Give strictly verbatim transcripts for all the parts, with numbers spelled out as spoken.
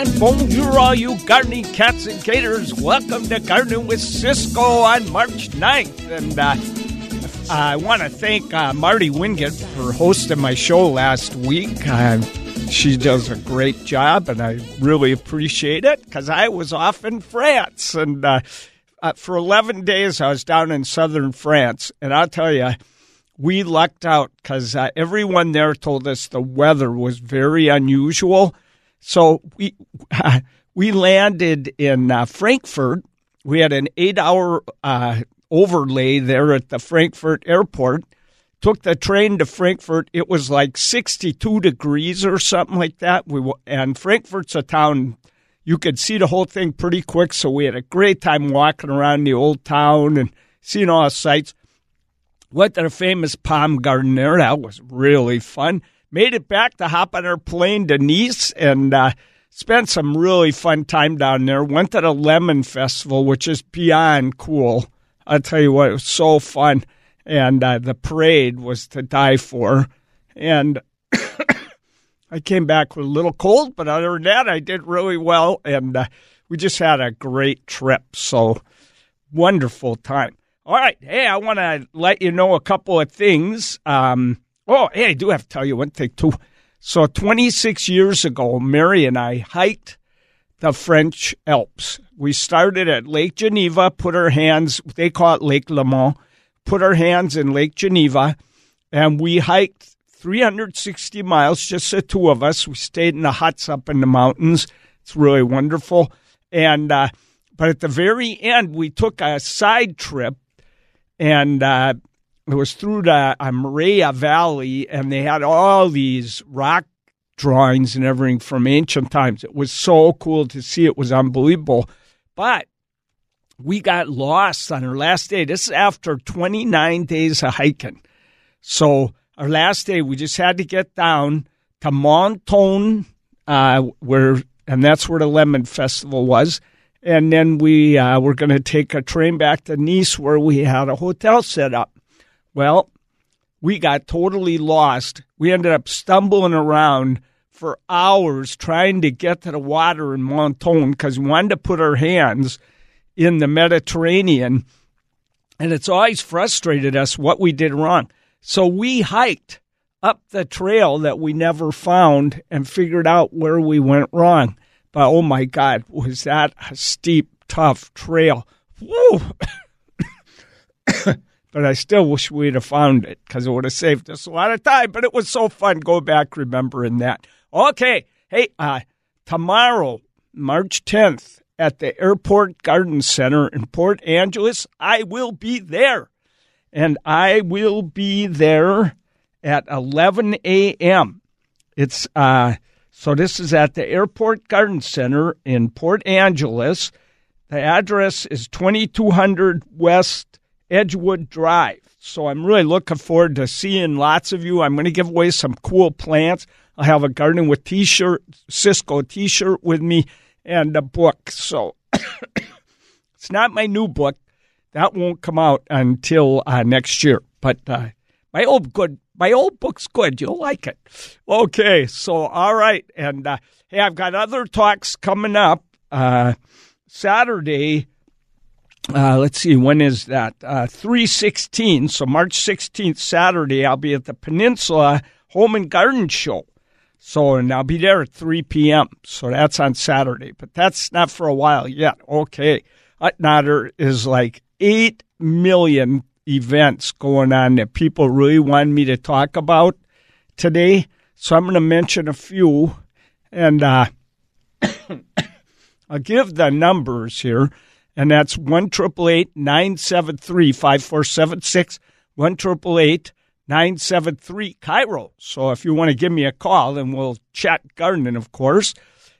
and bonjour all you gardening cats and gators. Welcome to Gardening with Ciscoe on March ninth. And uh, I want to thank uh, Marty Wingate for hosting my show last week. Uh, she does a great job, and I really appreciate it because I was off in France. And uh, uh, for eleven days, I was down in southern France. And I'll tell you, we lucked out because uh, everyone there told us the weather was very unusual. So we uh, we landed in uh, Frankfurt. We had an eight-hour uh, overlay there at the Frankfurt Airport. Took the train to Frankfurt. It was like sixty-two degrees or something like that. We w- and Frankfurt's a town, you could see the whole thing pretty quick. So we had a great time walking around the old town and seeing all the sights. Went to the famous Palm Garden there. That was really fun. Made it back to hop on our plane to Nice and uh, spent some really fun time down there. Went to the Lemon Festival, which is beyond cool. I'll tell you what, it was so fun. And uh, the parade was to die for. And I came back with a little cold, but other than that, I did really well. And uh, we just had a great trip. So wonderful time. All right. Hey, I want to let you know a couple of things. Um Oh, hey, I do have to tell you one thing, too. So twenty-six years ago, Mary and I hiked the French Alps. We started at Lake Geneva, put our hands, they call it Lake Leman, put our hands in Lake Geneva, and we hiked three hundred sixty miles, just the two of us. We stayed in the huts up in the mountains. It's really wonderful. And uh, but at the very end, we took a side trip, and uh it was through the uh, Marea Valley, and they had all these rock drawings and everything from ancient times. It was so cool to see. It was unbelievable. But we got lost on our last day. This is after twenty-nine days of hiking. So our last day, we just had to get down to Montone, uh, where, and that's where the Lemon Festival was. And then we uh, were going to take a train back to Nice, where we had a hotel set up. Well, we got totally lost. We ended up stumbling around for hours trying to get to the water in Montone because we wanted to put our hands in the Mediterranean. And it's always frustrated us what we did wrong. So we hiked up the trail that we never found and figured out where we went wrong. But, oh, my God, was that a steep, tough trail. Woo! But I still wish we'd have found it because it would have saved us a lot of time. But it was so fun. Go back remembering that. Okay. Hey, uh, tomorrow, March tenth, at the Airport Garden Center in Port Angeles, I will be there. And I will be there at eleven a.m. It's uh, so this is at the Airport Garden Center in Port Angeles. The address is twenty-two hundred West Edgewood Drive. So I'm really looking forward to seeing lots of you. I'm going to give away some cool plants. I'll have a Garden with T-shirt, Ciscoe T-shirt with me, and a book. So it's not my new book. That won't come out until uh, next year. But uh, my old good, my old book's good. You'll like it. Okay. So all right. And uh, hey, I've got other talks coming up uh, Saturday. Uh, let's see, when is that? Uh, three sixteen, so March sixteenth, Saturday, I'll be at the Peninsula Home and Garden Show. So, and I'll be there at three p.m., so that's on Saturday. But that's not for a while yet. Okay. Now, there is like eight million events going on that people really wanted me to talk about today. So I'm going to mention a few, and uh, I'll give the numbers here. And that's one eight eight eight, nine seven three, five four seven six, one eight eight eight, nine seven three, K I R O. So if you want to give me a call, and we'll chat gardening, of course.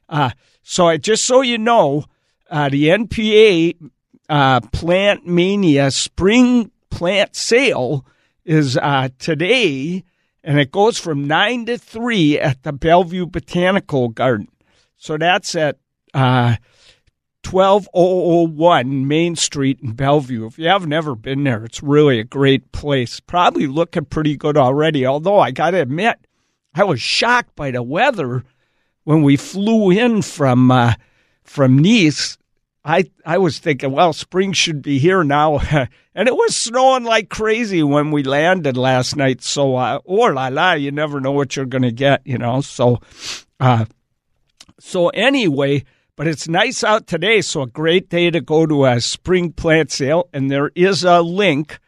Uh, so I, just so you know, uh, the N P A uh, Plant Mania Spring Plant Sale is uh, today, and it goes from nine to three at the Bellevue Botanical Garden. So that's at Uh, twelve thousand one Main Street in Bellevue. If you have never been there, it's really a great place. Probably looking pretty good already, although I got to admit, I was shocked by the weather when we flew in from uh, from Nice, I I was thinking, well, spring should be here now, and it was snowing like crazy when we landed last night. So, uh, oh la la, you never know what you're going to get, you know. So, uh, so anyway, but it's nice out today, so a great day to go to a spring plant sale. And there is a link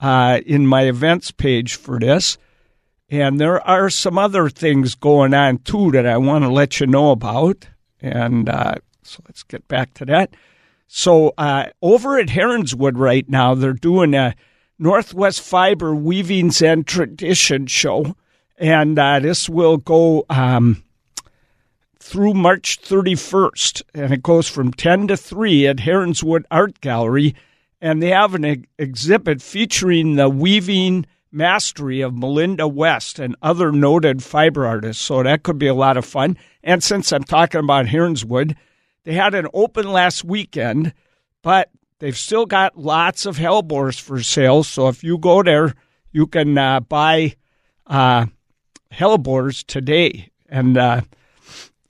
uh, in my events page for this. And there are some other things going on, too, that I want to let you know about. And uh, so let's get back to that. So uh, over at Heronswood right now, they're doing a Northwest Fiber Weavings and Tradition show. And uh, this will go um, through March thirty-first. And it goes from ten to three at Heronswood Art Gallery. And they have an ex- exhibit featuring the weaving mastery of Melinda West and other noted fiber artists. So that could be a lot of fun. And since I'm talking about Heronswood, they had an open last weekend, but they've still got lots of hellebores for sale. So if you go there, you can uh, buy uh, hellebores today. And uh,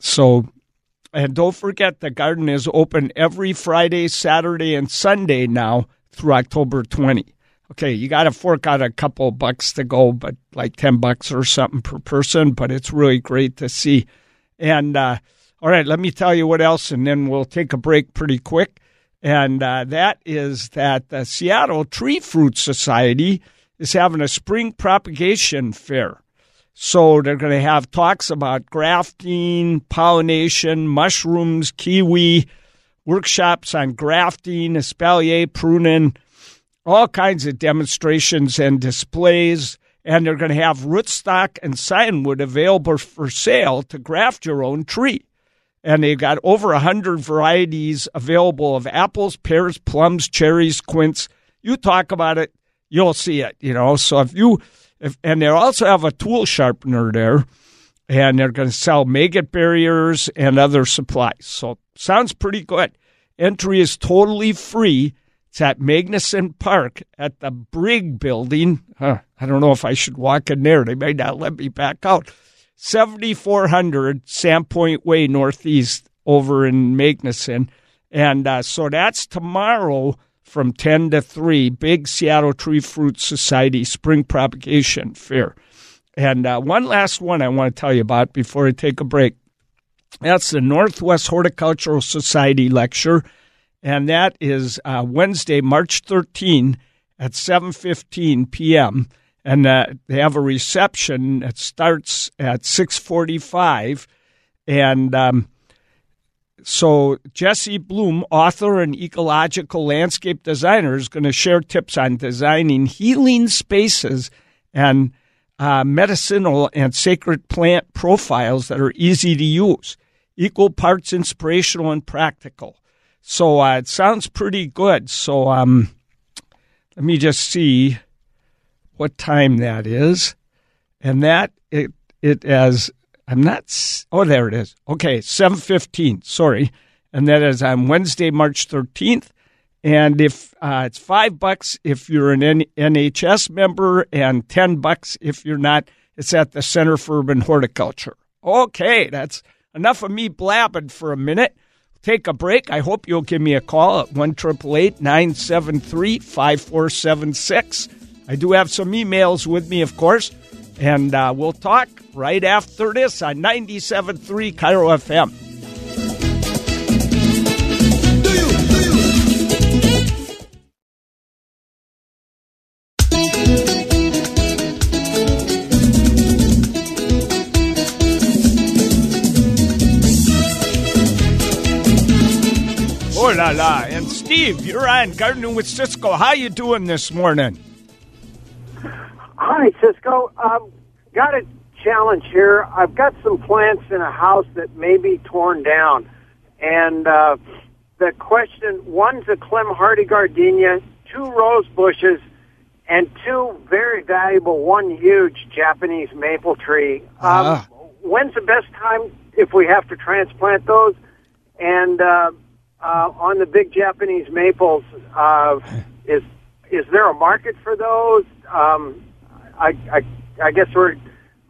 so, and don't forget the garden is open every Friday, Saturday, and Sunday now through October twentieth. Okay, you got to fork out a couple bucks to go, but like ten bucks or something per person, but it's really great to see. And uh, all right, let me tell you what else, and then we'll take a break pretty quick. And uh, that is that the Seattle Tree Fruit Society is having a spring propagation fair. So they're going to have talks about grafting, pollination, mushrooms, kiwi, workshops on grafting, espalier, pruning, all kinds of demonstrations and displays, and they're going to have rootstock and signwood available for sale to graft your own tree. And they've got over one hundred varieties available of apples, pears, plums, cherries, quince. You talk about it, you'll see it, you know. So if you, if, and they also have a tool sharpener there, and they're going to sell maggot barriers and other supplies. So sounds pretty good. Entry is totally free. It's at Magnuson Park at the Brigg Building. Huh, I don't know if I should walk in there. They may not let me back out. seventy-four hundred Sandpoint Way Northeast over in Magnuson. And uh, so that's tomorrow from ten to three, Big Seattle Tree Fruit Society Spring Propagation Fair. And uh, one last one I want to tell you about before I take a break. That's the Northwest Horticultural Society Lecture. And that is uh, Wednesday, March thirteenth at seven fifteen p.m. And uh, they have a reception that starts at six forty-five. And um, so Jesse Bloom, author and ecological landscape designer, is going to share tips on designing healing spaces and uh, medicinal and sacred plant profiles that are easy to use, equal parts inspirational and practical. So uh, it sounds pretty good. So um, let me just see what time that is. And that, it it as, I'm not, oh, there it is. Okay, seven fifteen, sorry. And that is on Wednesday, March thirteenth. And if uh, it's five bucks if you're an N H S member and ten bucks if you're not. It's at the Center for Urban Horticulture. Okay, that's enough of me blabbing for a minute. Take a break. I hope you'll give me a call at one eight eight eight, nine seven three, five four seven six. I do have some emails with me, of course, and uh, we'll talk right after this on ninety-seven point three KIRO F M. Do you, La, la. And Steve, you're on Gardening with Ciscoe. How you doing this morning? Hi, Ciscoe. Um, got a challenge here. I've got some plants in a house that may be torn down. And uh, the question, one's a Clem Hardy gardenia, two rose bushes, and two very valuable, one huge Japanese maple tree. Um, uh. When's the best time if we have to transplant those? And... Uh, Uh, on the big Japanese maples, uh, is is there a market for those? Um, I, I I guess we're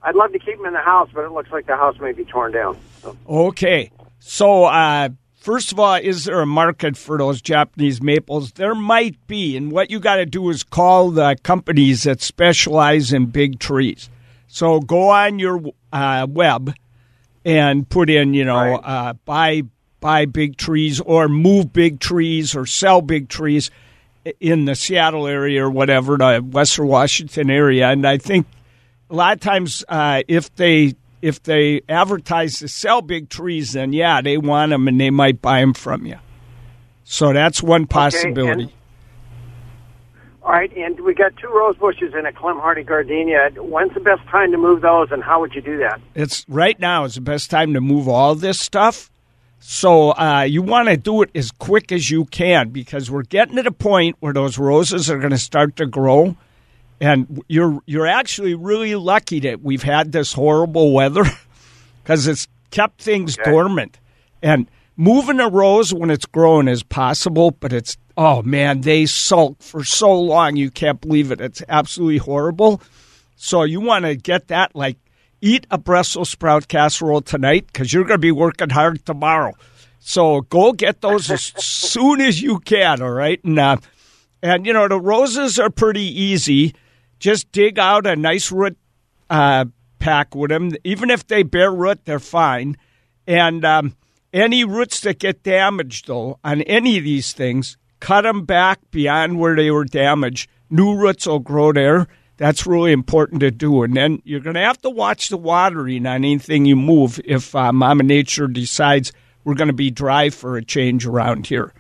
I'd love to keep them in the house, but it looks like the house may be torn down. So. Okay. So, uh, first of all, is there a market for those Japanese maples? There might be, and what you got to do is call the companies that specialize in big trees. So go on your uh, web and put in, you know, right. uh, buy buy big trees or move big trees or sell big trees in the Seattle area or whatever, the Western Washington area. And I think a lot of times uh, if they if they advertise to sell big trees, then, yeah, they want them and they might buy them from you. So that's one possibility. Okay, and, all right, and we got two rose bushes and a Clem Hardy gardenia. When's the best time to move those, and how would you do that? It's right now is the best time to move all this stuff. So uh, you want to do it as quick as you can because we're getting to the point where those roses are going to start to grow. And you're you're actually really lucky that we've had this horrible weather because it's kept things okay. dormant. And moving a rose when it's growing is possible, but it's, oh, man, they sulk for so long you can't believe it. It's absolutely horrible. So you want to get that, like, eat a Brussels sprout casserole tonight because you're going to be working hard tomorrow. So go get those as soon as you can, all right? And, uh, and, you know, the roses are pretty easy. Just dig out a nice root uh, pack with them. Even if they bear root, they're fine. And um, any roots that get damaged, though, on any of these things, cut them back beyond where they were damaged. New roots will grow there. That's really important to do. And then you're going to have to watch the watering on anything you move if uh, Mama Nature decides we're going to be dry for a change around here.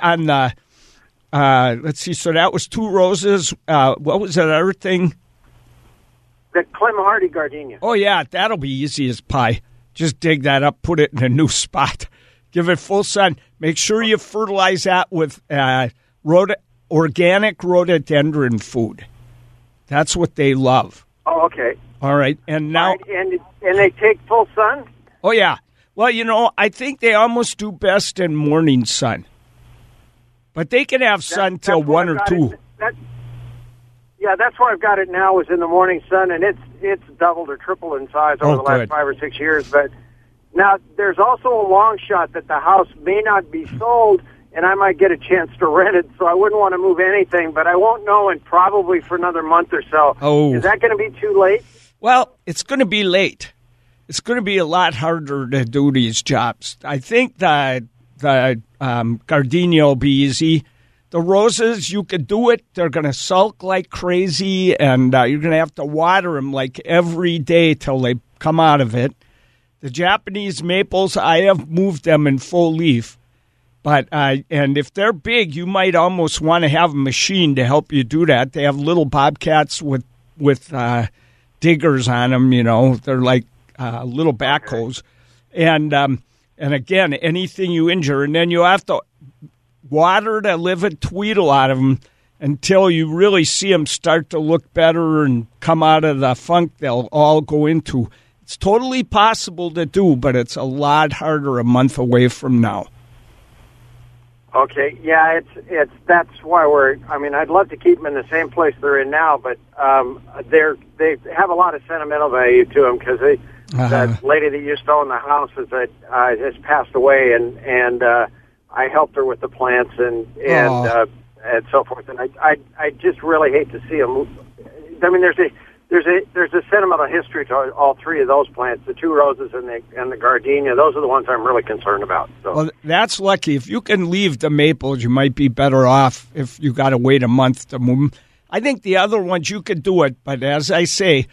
On the, uh, let's see, so that was two roses. Uh, what was that other thing? The Clem Hardy gardenia. Oh, yeah, that'll be easy as pie. Just dig that up, put it in a new spot. Give it full sun. Make sure you fertilize that with uh, rhod- organic rhododendron food. That's what they love. Oh, okay. All right. And now. Right. And, and they take full sun? Oh, yeah. Well, you know, I think they almost do best in morning sun. But they can have sun that, till one or two. It, that, yeah, that's where I've got it now, is in the morning sun, and it's it's doubled or tripled in size over oh, the last good. five or six years. But now there's also a long shot that the house may not be sold, and I might get a chance to rent it, so I wouldn't want to move anything, but I won't know, and probably for another month or so. Oh. Is that going to be too late? Well, it's going to be late. It's going to be a lot harder to do these jobs. I think the, the um, gardenia will be easy. The roses, you could do it. They're going to sulk like crazy, and uh, you're going to have to water them like every day till they come out of it. The Japanese maples, I have moved them in full leaf. But uh, and if they're big, you might almost want to have a machine to help you do that. They have little bobcats with with uh, diggers on them. You know, they're like uh, little backhoes. And um, and again, anything you injure, and then you have to water the livid tweedle out of them until you really see them start to look better and come out of the funk they'll all go into. It's totally possible to do, but it's a lot harder a month away from now. Okay, yeah, it's it's that's why we're. I mean, I'd love to keep them in the same place they're in now, but um, they're they have a lot of sentimental value to them because they uh-huh. that lady that used to own the house is that uh, has passed away, and and uh, I helped her with the plants and and uh, and so forth, and I, I I just really hate to see them. I mean, there's a there's a there's a sentimental history to all three of those plants, the two roses and the and the gardenia. Those are the ones I'm really concerned about. So. Well, that's lucky. If you can leave the maples, you might be better off if you got to wait a month to move them. I think the other ones you could do it, but as I say,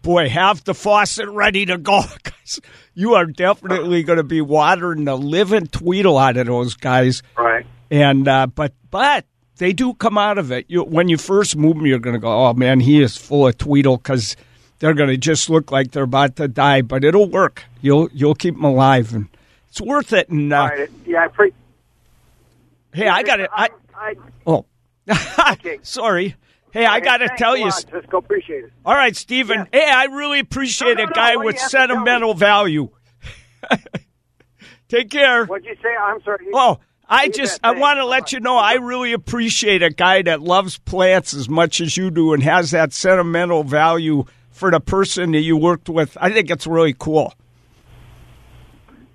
boy, have the faucet ready to go because you are definitely going to be watering the living tweedle out of those guys. Right. And uh, but but. They do come out of it. You, when you first move them, you're going to go, oh, man, he is full of tweedle because they're going to just look like they're about to die. But it'll work. You'll you'll keep them alive, and it's worth it. And uh, all right. yeah, I pre- hey, I got it. I, I oh, okay. Sorry. Hey, I got to tell you. Just go appreciate it. All right, Stephen. Yeah. Hey, I really appreciate no, no, a guy no, with sentimental value. Take care. What'd you say? I'm sorry. You- oh. I just, I want to let you know, I really appreciate a guy that loves plants as much as you do and has that sentimental value for the person that you worked with. I think it's really cool.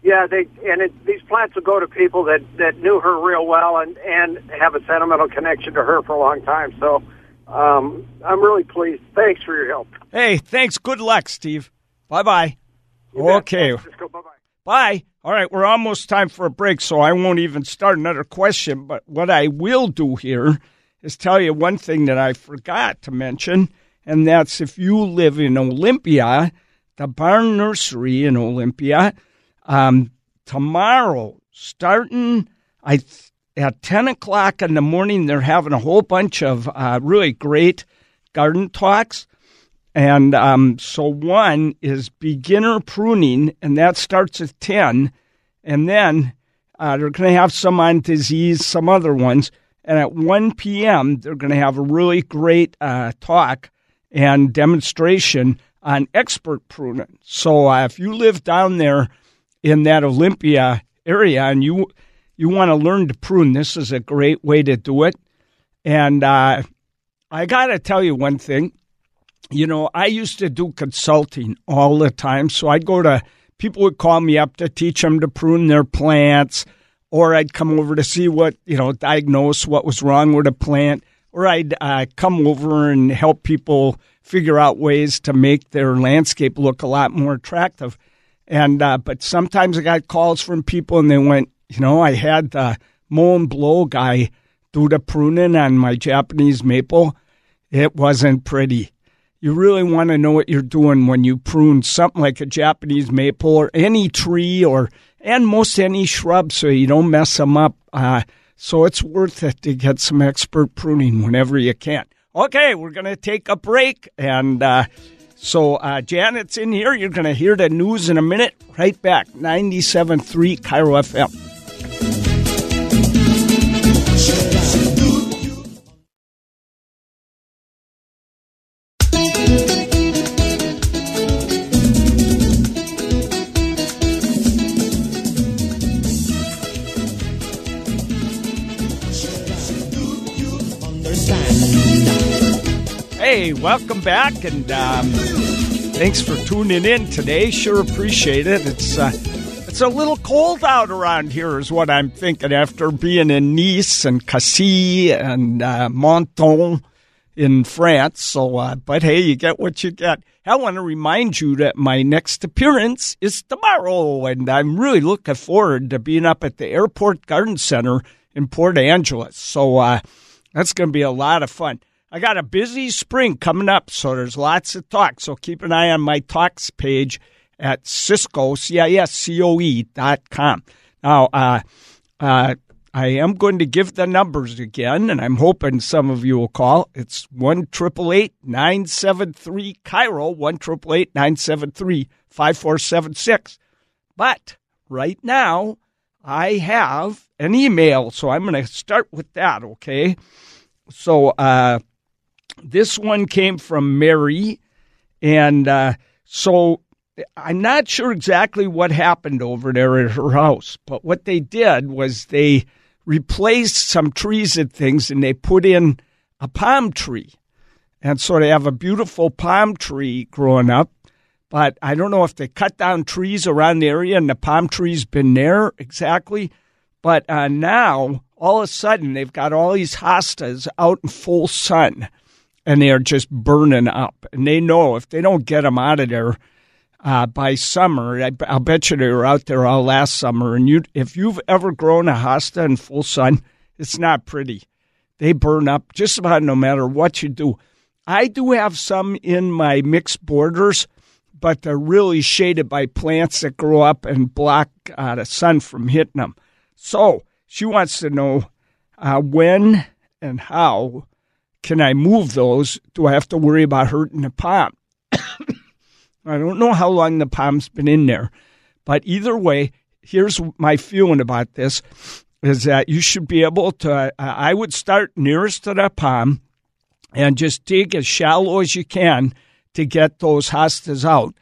Yeah, they and it, these plants will go to people that, that knew her real well and, and have a sentimental connection to her for a long time. So um, I'm really pleased. Thanks for your help. Hey, thanks. Good luck, Steve. Bye-bye. Okay. Ciscoe, bye-bye. Bye. All right, we're almost time for a break, so I won't even start another question. But what I will do here is tell you one thing that I forgot to mention, and that's if you live in Olympia, the Barn Nursery in Olympia, Um, tomorrow, starting I th- at ten o'clock in the morning, they're having a whole bunch of uh, really great garden talks. And um, so one is beginner pruning, and that starts at ten. And then uh, they're going to have some on disease, some other ones. And at one p.m., they're going to have a really great uh, talk and demonstration on expert pruning. So uh, if you live down there in that Olympia area, and you you want to learn to prune, this is a great way to do it. And uh, I got to tell you one thing. You know, I used to do consulting all the time. So I'd go to, people would call me up to teach them to prune their plants, or I'd come over to see what, you know, diagnose what was wrong with a plant, or I'd uh, come over and help people figure out ways to make their landscape look a lot more attractive. And uh, but sometimes I got calls from people and they went, you know, I had the mow and blow guy do the pruning on my Japanese maple. It wasn't pretty. You really want to know what you're doing when you prune something like a Japanese maple or any tree or and most any shrub, so you don't mess them up. Uh, so it's worth it to get some expert pruning whenever you can. Okay, we're going to take a break and... Uh, So, uh, Janet's in here. You're going to hear the news in a minute. Right back, ninety-seven point three KIRO F M. Hey, welcome back, and... Um, Thanks for tuning in today. Sure appreciate it. It's uh, it's a little cold out around here is what I'm thinking after being in Nice and Cassis and uh, Montone in France. So, uh, but hey, you get what you get. I want to remind you that my next appearance is tomorrow, and I'm really looking forward to being up at the Airport Garden Center in Port Angeles. So uh, that's going to be a lot of fun. I got a busy spring coming up, so there's lots of talk. So keep an eye on my talks page at Ciscoe, C I S C O E dot com. Now, uh, uh, I am going to give the numbers again, and I'm hoping some of you will call. It's one eight eight eight nine seven three KIRO, one eight eight eight nine seven three five four seven six. But right now, I have an email, so I'm going to start with that, okay? So, uh... This one came from Mary, and uh, so I'm not sure exactly what happened over there at her house, but what they did was they replaced some trees and things, and they put in a palm tree. And so they have a beautiful palm tree growing up, but I don't know if they cut down trees around the area and the palm tree's been there exactly, but uh, now all of a sudden they've got all these hostas out in full sun. And they are just burning up. And they know if they don't get them out of there uh, by summer, I, I'll bet you they were out there all last summer. And you, if you've ever grown a hosta in full sun, it's not pretty. They burn up just about no matter what you do. I do have some in my mixed borders, but they're really shaded by plants that grow up and block uh, the sun from hitting them. So she wants to know uh, when and how can I move those? Do I have to worry about hurting the palm? I don't know how long the palm's been in there. But either way, here's my feeling about this, is that you should be able to, uh, I would start nearest to the palm and just dig as shallow as you can to get those hostas out.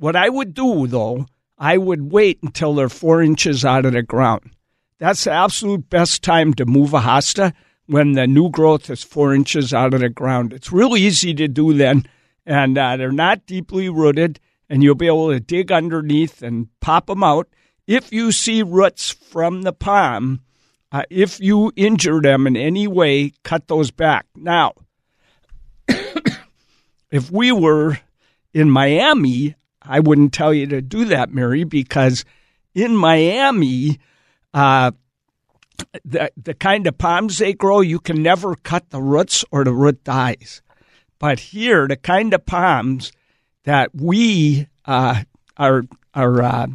What I would do, though, I would wait until they're four inches out of the ground. That's the absolute best time to move a hosta, when the new growth is four inches out of the ground. It's real easy to do then, and uh, they're not deeply rooted, and you'll be able to dig underneath and pop them out. If you see roots from the palm, uh, if you injure them in any way, cut those back. Now, if we were in Miami, I wouldn't tell you to do that, Mary, because in Miami, uh, the the kind of palms they grow, you can never cut the roots or the root dies. But here, the kind of palms that we uh, are are uh,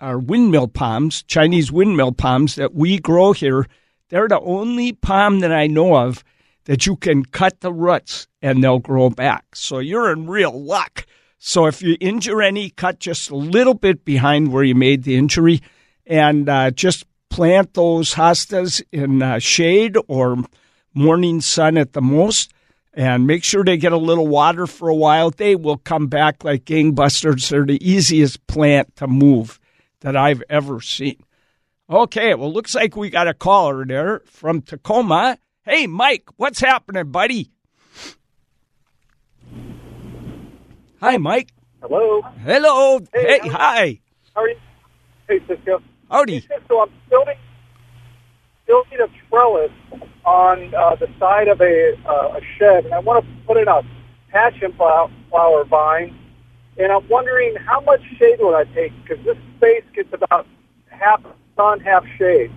are windmill palms, Chinese windmill palms that we grow here, they're the only palm that I know of that you can cut the roots and they'll grow back. So you're in real luck. So if you injure any, cut just a little bit behind where you made the injury, and uh, just plant those hostas in uh, shade or morning sun at the most, and make sure they get a little water for a while. They will come back like gangbusters. They're the easiest plant to move that I've ever seen. Okay, well, looks like we got a caller there from Tacoma. Hey, Mike, what's happening, buddy? Hi, Mike. Hello. Hello. Hey, hey how hi. How are you? Hey, Ciscoe. Howdy. Hey, Ciscoe, I'm building, building a trellis on uh, the side of a, uh, a shed, and I want to put in a passion flower vine, and I'm wondering how much shade would I take, because this space gets about half sun, half shade.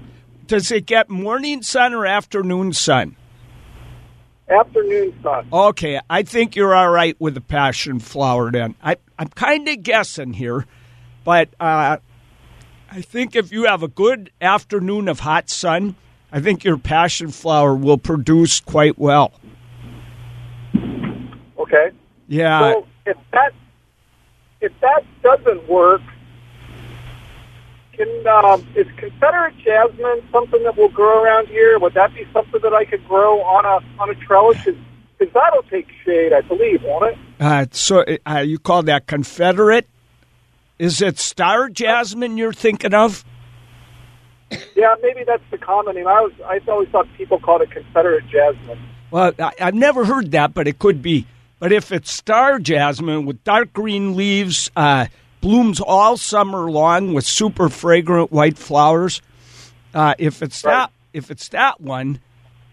Does it get morning sun or afternoon sun? Afternoon sun. Okay, I think you're all right with the passion flower then. I, I'm kind of guessing here, but uh, I think if you have a good afternoon of hot sun, I think your passion flower will produce quite well. Okay. Yeah. So if that, if that doesn't work, Can, um, is Confederate jasmine something that will grow around here? Would that be something that I could grow on a on a trellis? Because that'll take shade, I believe, won't it? Uh, so uh, you call that Confederate? Is it star jasmine you're thinking of? Yeah, maybe that's the common name. I was I always thought people called it Confederate jasmine. Well, I, I've never heard that, but it could be. But if it's star jasmine with dark green leaves, uh, blooms all summer long with super fragrant white flowers. Uh, if it's right. that, if it's that one,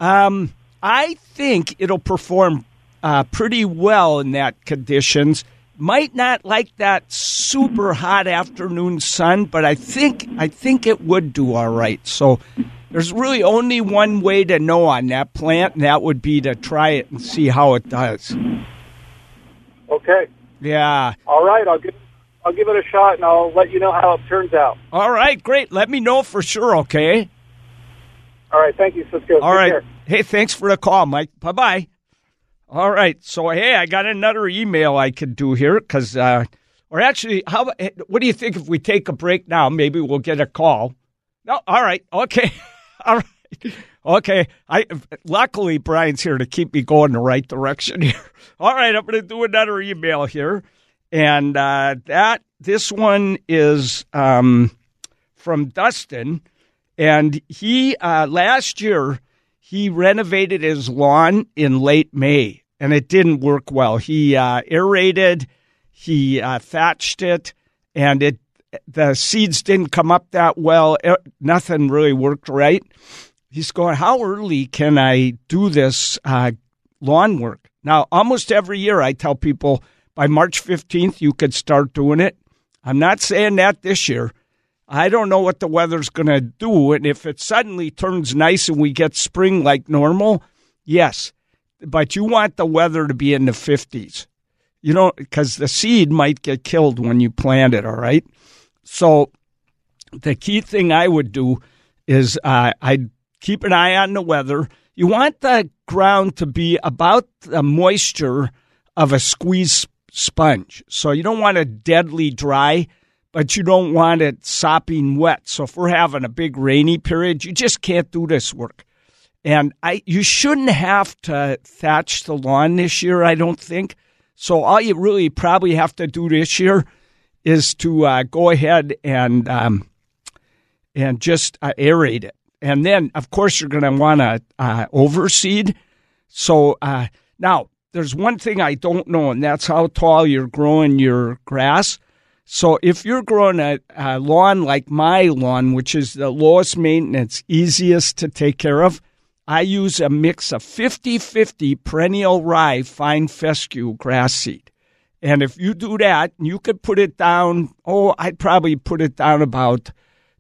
um, I think it'll perform uh, pretty well in that conditions. Might not like that super hot afternoon sun, but I think I think it would do all right. So there's really only one way to know on that plant, and that would be to try it and see how it does. Okay. Yeah. All right. I'll get. I'll give it a shot, and I'll let you know how it turns out. All right, great. Let me know for sure, okay? All right, thank you, Ciscoe. All right. Care. Hey, thanks for the call, Mike. Bye-bye. All right, so, hey, I got another email I could do here, because, uh, or actually, how? What do you think if we take a break now? Maybe we'll get a call. No, all right, okay. all right, okay. I Luckily, Brian's here to keep me going the right direction here. All right, I'm going to do another email here. And uh, that this one is um, from Dustin, and he uh, last year he renovated his lawn in late May, and it didn't work well. He uh, aerated, he uh, thatched it, and it the seeds didn't come up that well. It, nothing really worked right. He's going, how early can I do this uh, lawn work? Now, almost every year I tell people, by March fifteenth, you could start doing it. I'm not saying that this year. I don't know what the weather's going to do, and if it suddenly turns nice and we get spring like normal, yes. But you want the weather to be in the fifties, you know, because the seed might get killed when you plant it, all right? So the key thing I would do is uh, I'd keep an eye on the weather. You want the ground to be about the moisture of a squeeze sponge. So you don't want it deadly dry, but you don't want it sopping wet. So if we're having a big rainy period, you just can't do this work. And I, you shouldn't have to thatch the lawn this year, I don't think. So all you really probably have to do this year is to uh, go ahead and um, and just uh, aerate it. And then, of course, you're going to want to uh, overseed. So uh, now, there's one thing I don't know, and that's how tall you're growing your grass. So if you're growing a, a lawn like my lawn, which is the lowest maintenance, easiest to take care of, I use a mix of fifty-fifty perennial rye fine fescue grass seed. And if you do that, you could put it down, oh, I'd probably put it down about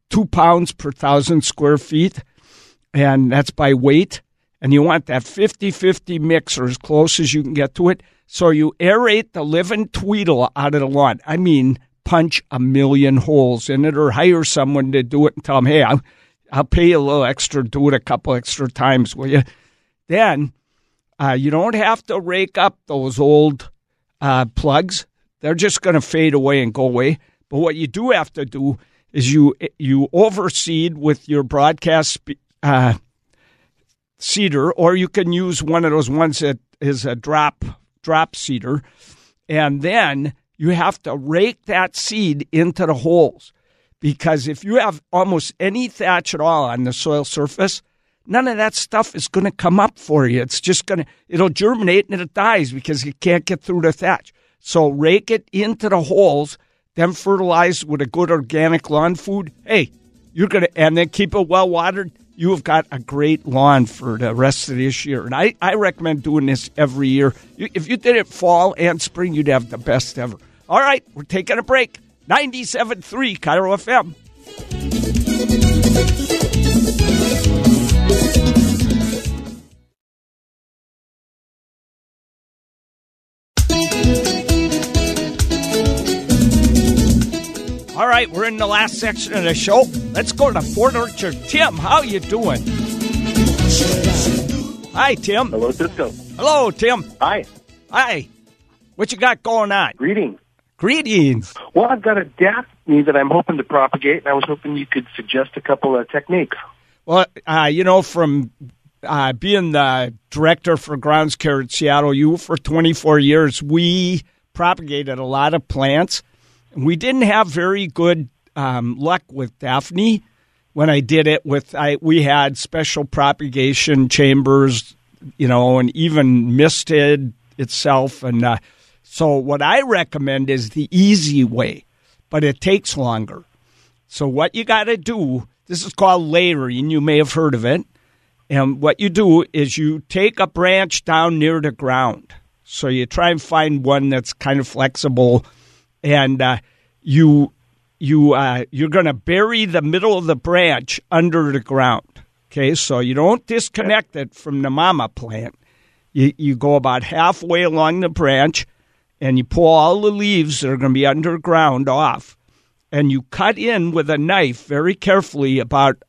two pounds per thousand square feet, and that's by weight. And you want that fifty-fifty mix or as close as you can get to it. So you aerate the living tweedle out of the lawn. I mean, punch a million holes in it or hire someone to do it and tell them, hey, I'll, I'll pay you a little extra, do it a couple extra times, will you? Then uh, you don't have to rake up those old uh, plugs. They're just going to fade away and go away. But what you do have to do is you, you overseed with your broadcast uh cedar, or you can use one of those ones that is a drop drop cedar, and then you have to rake that seed into the holes, because if you have almost any thatch at all on the soil surface, none of that stuff is going to come up for you. It's just going to, it'll germinate and it dies because it can't get through the thatch. So rake it into the holes, then fertilize with a good organic lawn food. Hey, you're going to, and then keep it well watered. You have got a great lawn for the rest of this year. And I, I recommend doing this every year. If you did it fall and spring, you'd have the best ever. All right, we're taking a break. ninety-seven point three KIRO F M. All right, we're in the last section of the show. Let's go to Port Orchard. Tim, how you doing? Hi, Tim. Hello, Ciscoe. Hello, Tim. Hi. Hi. What you got going on? Greetings. Greetings. Well, I've got a daphne that I'm hoping to propagate, and I was hoping you could suggest a couple of techniques. Well, uh, you know, from uh, being the director for grounds care at Seattle U for twenty-four years, we propagated a lot of plants. We didn't have very good um, luck with Daphne when I did it. With I, we had special propagation chambers, you know, and even misted itself. And uh, so what I recommend is the easy way, but it takes longer. So what you got to do, this is called layering. You may have heard of it. And what you do is you take a branch down near the ground. So you try and find one that's kind of flexible. And uh, you you uh, you're going to bury the middle of the branch under the ground. Okay, so you don't disconnect it from the mama plant. You you go about halfway along the branch, and you pull all the leaves that are going to be underground off, and you cut in with a knife very carefully about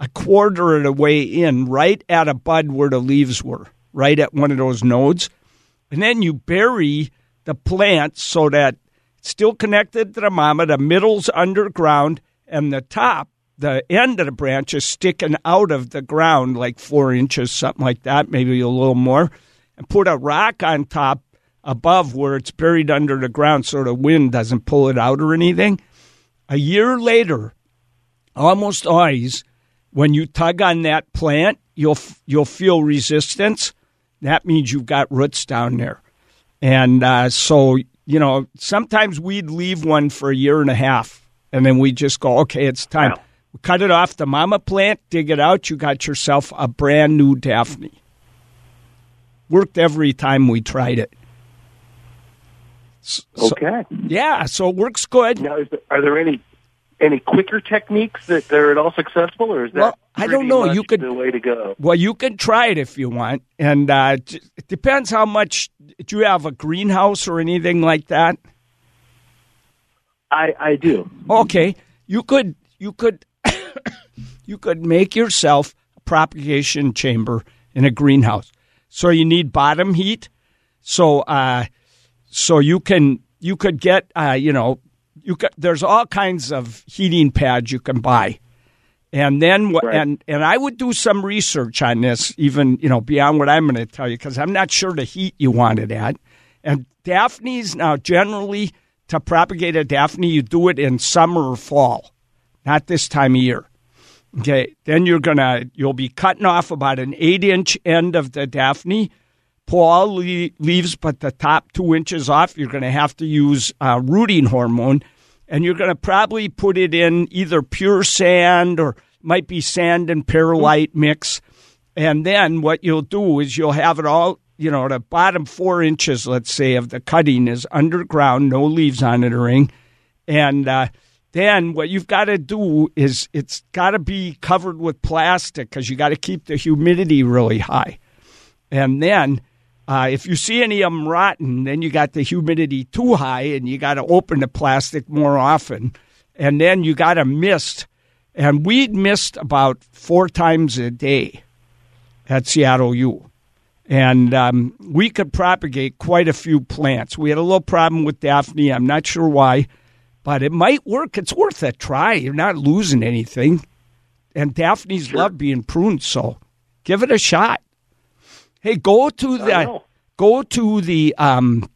a quarter of the way in, right at a bud where the leaves were, right at one of those nodes, and then you bury the plant so that. Still connected to the mama, the middle's underground, and the top, the end of the branch is sticking out of the ground like four inches, something like that, maybe a little more, and put a rock on top above where it's buried under the ground so the wind doesn't pull it out or anything. A year later, almost always, when you tug on that plant, you'll you'll feel resistance. That means you've got roots down there. And uh, so... You know, sometimes we'd leave one for a year and a half, and then we'd just go, okay, it's time. Wow. We cut it off the mama plant, dig it out, you got yourself a brand new Daphne. Worked every time we tried it. So, okay. Yeah, so it works good. Now, is there, are there any any quicker techniques that are at all successful, or is that well, I don't know. You could, the way to go? Well, you can try it if you want, and uh, it depends how much. Do you have a greenhouse or anything like that? I I do. Okay, you could you could you could make yourself a propagation chamber in a greenhouse. So you need bottom heat. So uh, so you can you could get uh, you know you could, there's all kinds of heating pads you can buy. And then, right. and and I would do some research on this, even you know beyond what I'm going to tell you, because I'm not sure the heat you want it at. And Daphnes now generally to propagate a Daphne, you do it in summer or fall, not this time of year. Okay, then you're gonna you'll be cutting off about an eight inch end of the Daphne, pull all the leaves but the top two inches off. You're going to have to use uh, rooting hormone, and you're going to probably put it in either pure sand or might be sand and perlite mix. And then what you'll do is you'll have it all, you know, the bottom four inches, let's say, of the cutting is underground, no leaves on it or anything. And uh, then what you've got to do is it's got to be covered with plastic because you got to keep the humidity really high. And then uh, if you see any of them rotten, then you got the humidity too high and you got to open the plastic more often. And then you got to mist. And we'd mist about four times a day at Seattle U. And um, we could propagate quite a few plants. We had a little problem with Daphne. I'm not sure why, but it might work. It's worth a try. You're not losing anything. And Daphne's sure. love being pruned, so give it a shot. Hey, go to the go to the um,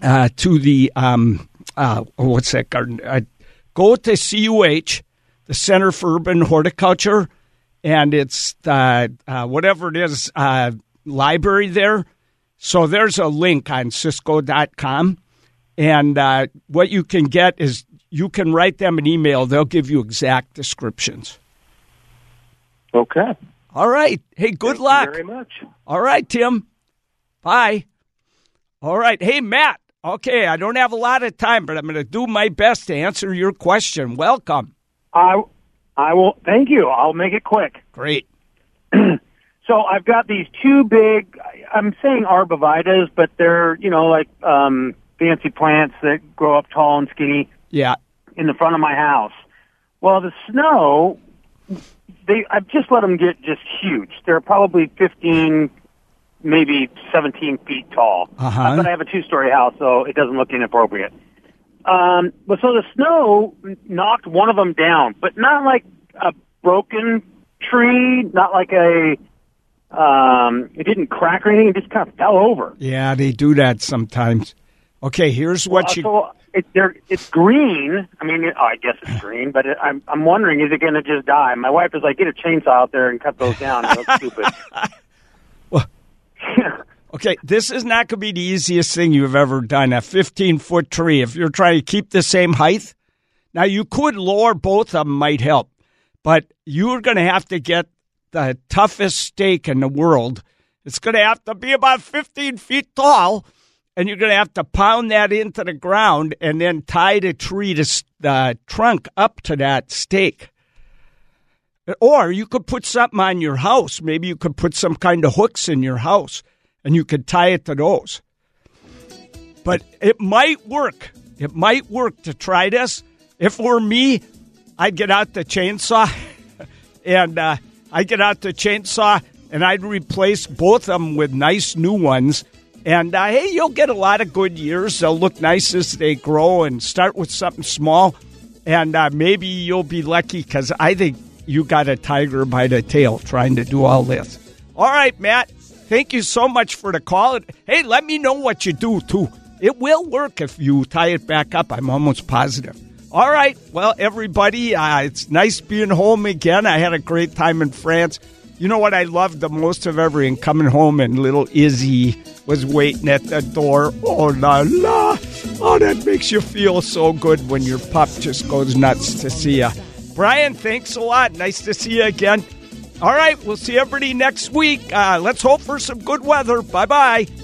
uh, to the um, uh, what's that garden? Uh, go to C U H, the Center for Urban Horticulture, and it's uh, uh, whatever it is uh, library there. So there's a link on Ciscoe dot com, and uh, what you can get is you can write them an email. They'll give you exact descriptions. Okay. All right. Hey, good Thank luck. Thank you very much. All right, Tim. Bye. All right. Hey, Matt. Okay, I don't have a lot of time, but I'm going to do my best to answer your question. Welcome. I, I will. Thank you. I'll make it quick. Great. So I've got these two big, I'm saying arborvitas, but they're, you know, like um, fancy plants that grow up tall and skinny. Yeah. In the front of my house. Well, the snow... They, I've just let them get just huge. They're probably fifteen, maybe seventeen feet tall. Uh-huh. Uh, but I have a two-story house, so it doesn't look inappropriate. Um, but so the snow knocked one of them down, but not like a broken tree, not like a, um, it didn't crack or anything. It just kind of fell over. Yeah, they do that sometimes. Okay, here's what well, you... So it, it's green. I mean, it, oh, I guess it's green, but it, I'm I'm wondering, is it going to just die? My wife is like, get a chainsaw out there and cut those down. It looks stupid. Well, okay, this is not going to be the easiest thing you've ever done, a fifteen-foot tree. If you're trying to keep the same height, now you could lower both of them might help, but you're going to have to get the toughest stake in the world. It's going to have to be about fifteen feet tall. And you're going to have to pound that into the ground and then tie the tree to the uh, trunk up to that stake. Or you could put something on your house. Maybe you could put some kind of hooks in your house and you could tie it to those. But it might work. It might work to try this. If it were me, I'd get out the chainsaw and uh, I'd get out the chainsaw and I'd replace both of them with nice new ones. And, uh, hey, you'll get a lot of good years. They'll look nice as they grow and start with something small. And uh, maybe you'll be lucky because I think you got a tiger by the tail trying to do all this. All right, Matt, thank you so much for the call. Hey, let me know what you do, too. It will work if you tie it back up. I'm almost positive. All right. Well, everybody, uh, it's nice being home again. I had a great time in France. You know what I loved the most of everything? Coming home and little Izzy was waiting at the door. Oh, la, la. Oh, that makes you feel so good when your pup just goes nuts to see you. Brian, thanks a lot. Nice to see you again. All right, we'll see everybody next week. Uh, let's hope for some good weather. Bye-bye.